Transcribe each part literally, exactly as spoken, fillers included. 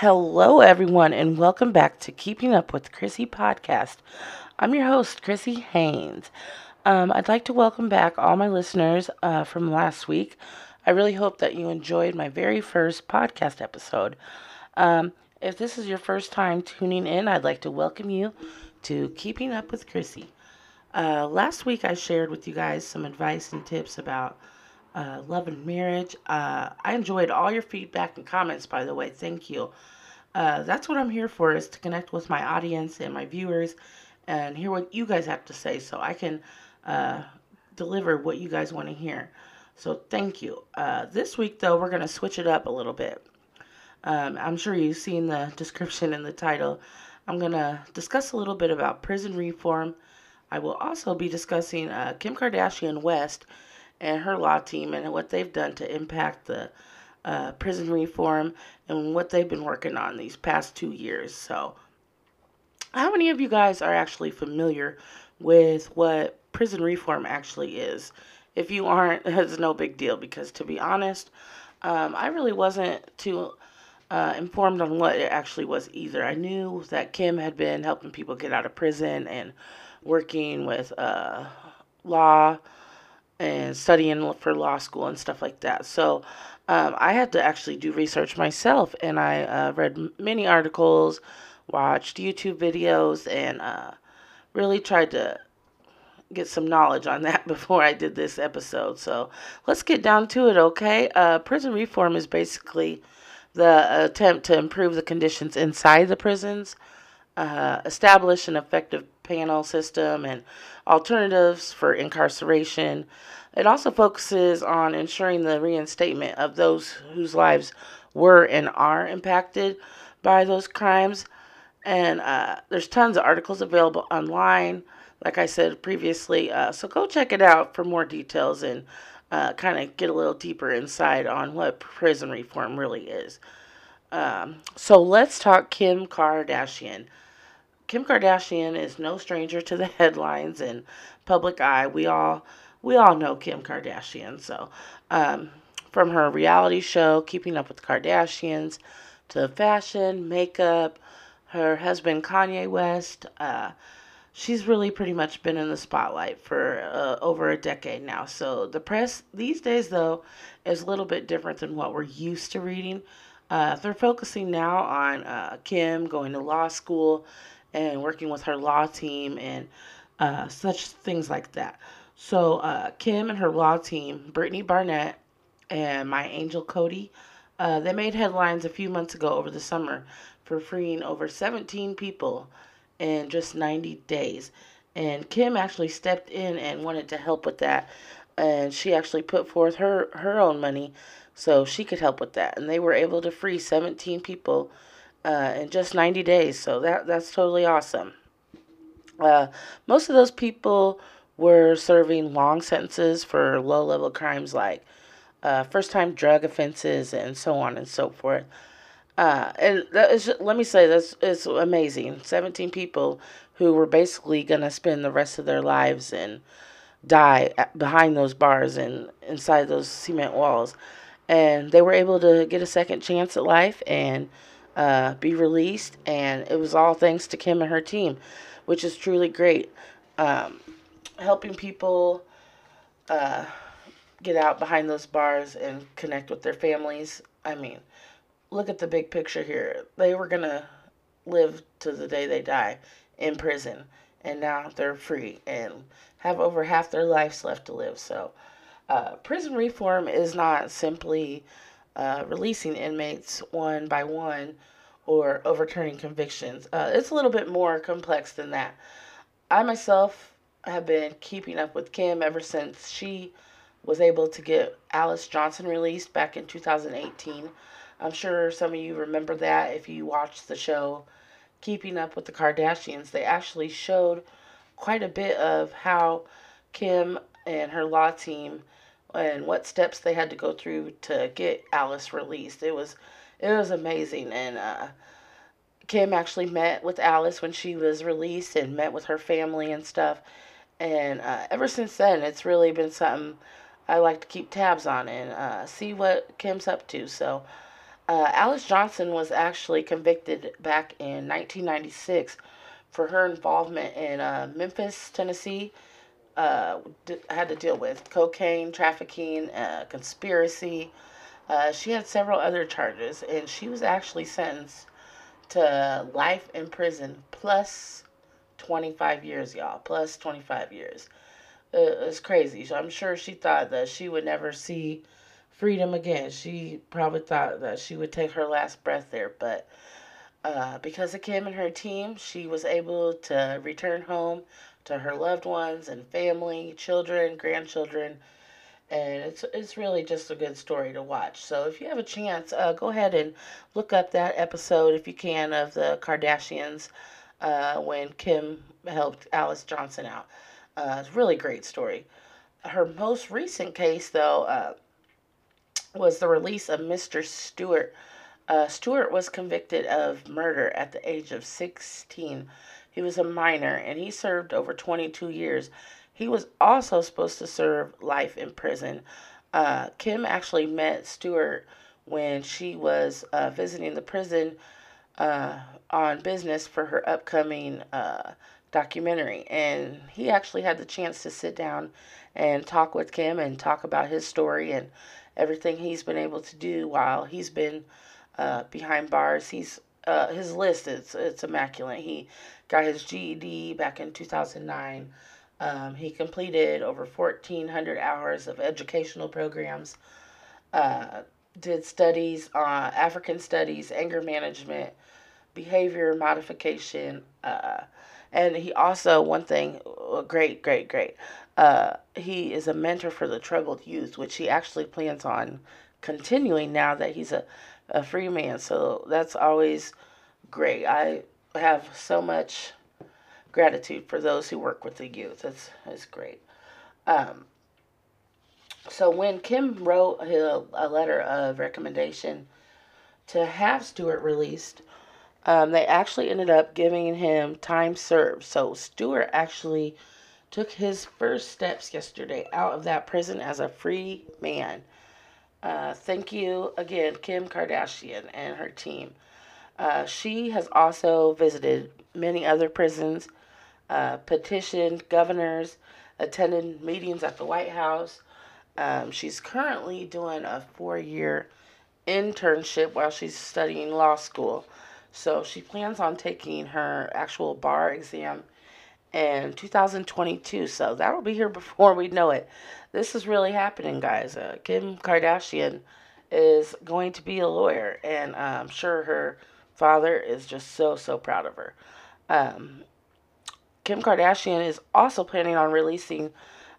Hello, everyone, and welcome back to Keeping Up with Chrissy podcast. I'm your host, Chrissy Haynes. Um, I'd like to welcome back all my listeners uh, from last week. I really hope that you enjoyed my very first podcast episode. Um, if this is your first time tuning in, I'd like to welcome you to Keeping Up with Chrissy. Uh, last week, I shared with you guys some advice and tips about Uh, love and marriage. Uh, I enjoyed all your feedback and comments, by the way. Thank you. Uh, that's what I'm here for, is to connect with my audience and my viewers and hear what you guys have to say so I can uh, deliver what you guys want to hear. So thank you. Uh, this week, though, we're going to switch it up a little bit. Um, I'm sure you've seen the description and the title. I'm going to discuss a little bit about prison reform. I will also be discussing uh, Kim Kardashian West and her law team and what they've done to impact the uh, prison reform and what they've been working on these past two years. So how many of you guys are actually familiar with what prison reform actually is? If you aren't, it's no big deal, because to be honest, um, I really wasn't too uh, informed on what it actually was either. I knew that Kim had been helping people get out of prison and working with uh, law and studying for law school and stuff like that. So um, I had to actually do research myself, and I uh, read many articles, watched YouTube videos, and uh, really tried to get some knowledge on that before I did this episode. So let's get down to it, okay? Uh, prison reform is basically the attempt to improve the conditions inside the prisons, uh, establish an effective panel system and alternatives for incarceration. It also focuses on ensuring the reinstatement of those whose lives were and are impacted by those crimes. And uh, there's tons of articles available online, like I said previously. Uh, so go check it out for more details and uh, kind of get a little deeper inside on what prison reform really is. Um, so let's talk Kim Kardashian. Kim Kardashian is no stranger to the headlines and public eye. We all we all know Kim Kardashian. So um, from her reality show, Keeping Up with the Kardashians, to fashion, makeup, her husband Kanye West, uh, she's really pretty much been in the spotlight for uh, over a decade now. So the press these days, though, is a little bit different than what we're used to reading. Uh, they're focusing now on uh, Kim going to law school and working with her law team and uh, such things like that. So uh, Kim and her law team, Brittany Barnett and My Angel Cody, uh, they made headlines a few months ago over the summer for freeing over seventeen people in just ninety days. And Kim actually stepped in and wanted to help with that. And she actually put forth her, her own money so she could help with that. And they were able to free seventeen people Uh, in just ninety days, so that that's totally awesome. Uh, most of those people were serving long sentences for low-level crimes like uh, first-time drug offenses and so on and so forth. Uh, and that is, let me say, that's it's amazing. seventeen people who were basically going to spend the rest of their lives and die behind those bars and inside those cement walls. And they were able to get a second chance at life and Uh, be released, and it was all thanks to Kim and her team, which is truly great. Um, helping people uh, get out behind those bars and connect with their families. I mean, look at the big picture here. They were going to live to the day they die in prison, and now they're free and have over half their lives left to live. So uh, prison reform is not simply Uh, releasing inmates one by one or overturning convictions. Uh, it's a little bit more complex than that. I myself have been keeping up with Kim ever since she was able to get Alice Johnson released back in two thousand eighteen. I'm sure some of you remember that if you watched the show Keeping Up with the Kardashians. They actually showed quite a bit of how Kim and her law team and what steps they had to go through to get Alice released. It was it was amazing. And uh, Kim actually met with Alice when she was released and met with her family and stuff. And uh, ever since then, it's really been something I like to keep tabs on and uh, see what Kim's up to. So Uh, Alice Johnson was actually convicted back in nineteen ninety-six for her involvement in uh, Memphis, Tennessee. Uh, d- had to deal with cocaine, trafficking, uh, conspiracy. Uh, she had several other charges, and she was actually sentenced to life in prison plus twenty-five years, y'all. Plus twenty-five years. Uh, it's crazy. So I'm sure she thought that she would never see freedom again. She probably thought that she would take her last breath there, but uh, because of Kim and her team, she was able to return home to her loved ones and family, children, grandchildren, and it's it's really just a good story to watch. So if you have a chance, uh, go ahead and look up that episode, if you can, of the Kardashians uh, when Kim helped Alice Johnson out. Uh, it's a really great story. Her most recent case, though, uh, was the release of Mister Stewart. Uh, Stewart was convicted of murder at the age of sixteen. He was a minor, and he served over twenty-two years. He was also supposed to serve life in prison. Uh, Kim actually met Stewart when she was uh, visiting the prison uh, on business for her upcoming uh, documentary, and he actually had the chance to sit down and talk with Kim and talk about his story and everything he's been able to do while he's been uh, behind bars. He's uh, his list is it's immaculate. He got his G E D back in two thousand nine. Um, he completed over fourteen hundred hours of educational programs. Uh, did studies on African studies, anger management, behavior modification, uh, and he also, one thing, great, great, great, uh, he is a mentor for the troubled youth, which he actually plans on continuing now that he's a, a free man. So that's always great. I have so much gratitude for those who work with the youth. That's, that's great. Um, so when Kim wrote a, a letter of recommendation to have Stewart released, Um, they actually ended up giving him time served. So Stewart actually took his first steps yesterday out of that prison as a free man. Uh, thank you again, Kim Kardashian and her team. Uh, she has also visited many other prisons, uh, petitioned governors, attended meetings at the White House. Um, she's currently doing a four-year internship while she's studying law school. So she plans on taking her actual bar exam in two thousand twenty-two. So that'll be here before we know it. This is really happening, guys. Uh, Kim Kardashian is going to be a lawyer. And uh, I'm sure her father is just so, so proud of her. Um, Kim Kardashian is also planning on releasing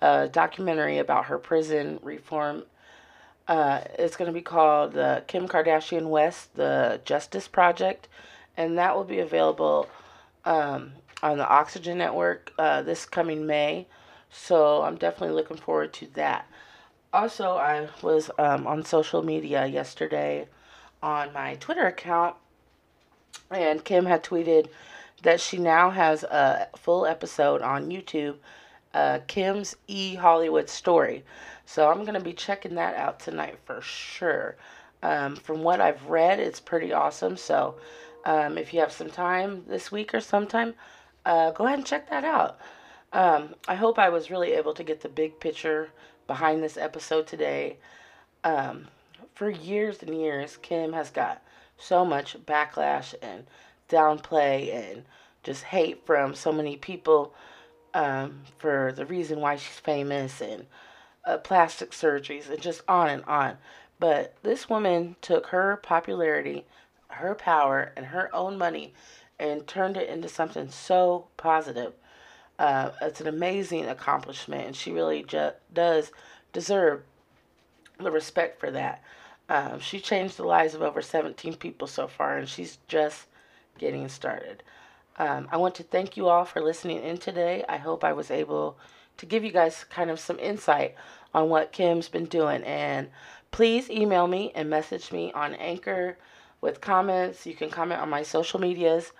a documentary about her prison reform. Uh, it's going to be called uh, Kim Kardashian West, The Justice Project, and that will be available um, on the Oxygen Network uh, this coming May, so I'm definitely looking forward to that. Also, I was um, on social media yesterday on my Twitter account, and Kim had tweeted that she now has a full episode on YouTube, Uh, Kim's E-Hollywood Story. So I'm going to be checking that out tonight for sure. Um, from what I've read, it's pretty awesome. So um, if you have some time this week or sometime, uh, go ahead and check that out. Um, I hope I was really able to get the big picture behind this episode today. Um, for years and years, Kim has got so much backlash and downplay and just hate from so many people. Um, for the reason why she's famous and uh, plastic surgeries and just on and on. But this woman took her popularity, her power, and her own money and turned it into something so positive. Uh, it's an amazing accomplishment, and she really ju- does deserve the respect for that. Um, she changed the lives of over seventeen people so far, and she's just getting started. Um, I want to thank you all for listening in today. I hope I was able to give you guys kind of some insight on what Kim's been doing. And please email me and message me on Anchor with comments. You can comment on my social medias,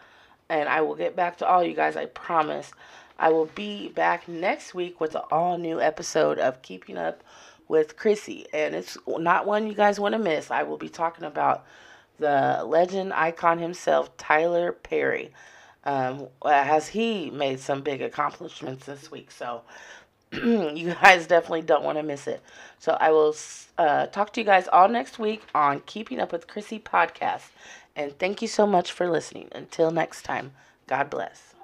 and I will get back to all you guys, I promise. I will be back next week with an all-new episode of Keeping Up with Chrissy. And it's not one you guys want to miss. I will be talking about the legend icon himself, Tyler Perry. Um, has he made some big accomplishments this week? So you guys definitely don't want to miss it. So I will uh, talk to you guys all next week on Keeping Up with Chrissy podcast. And thank you so much for listening. Until next time, God bless.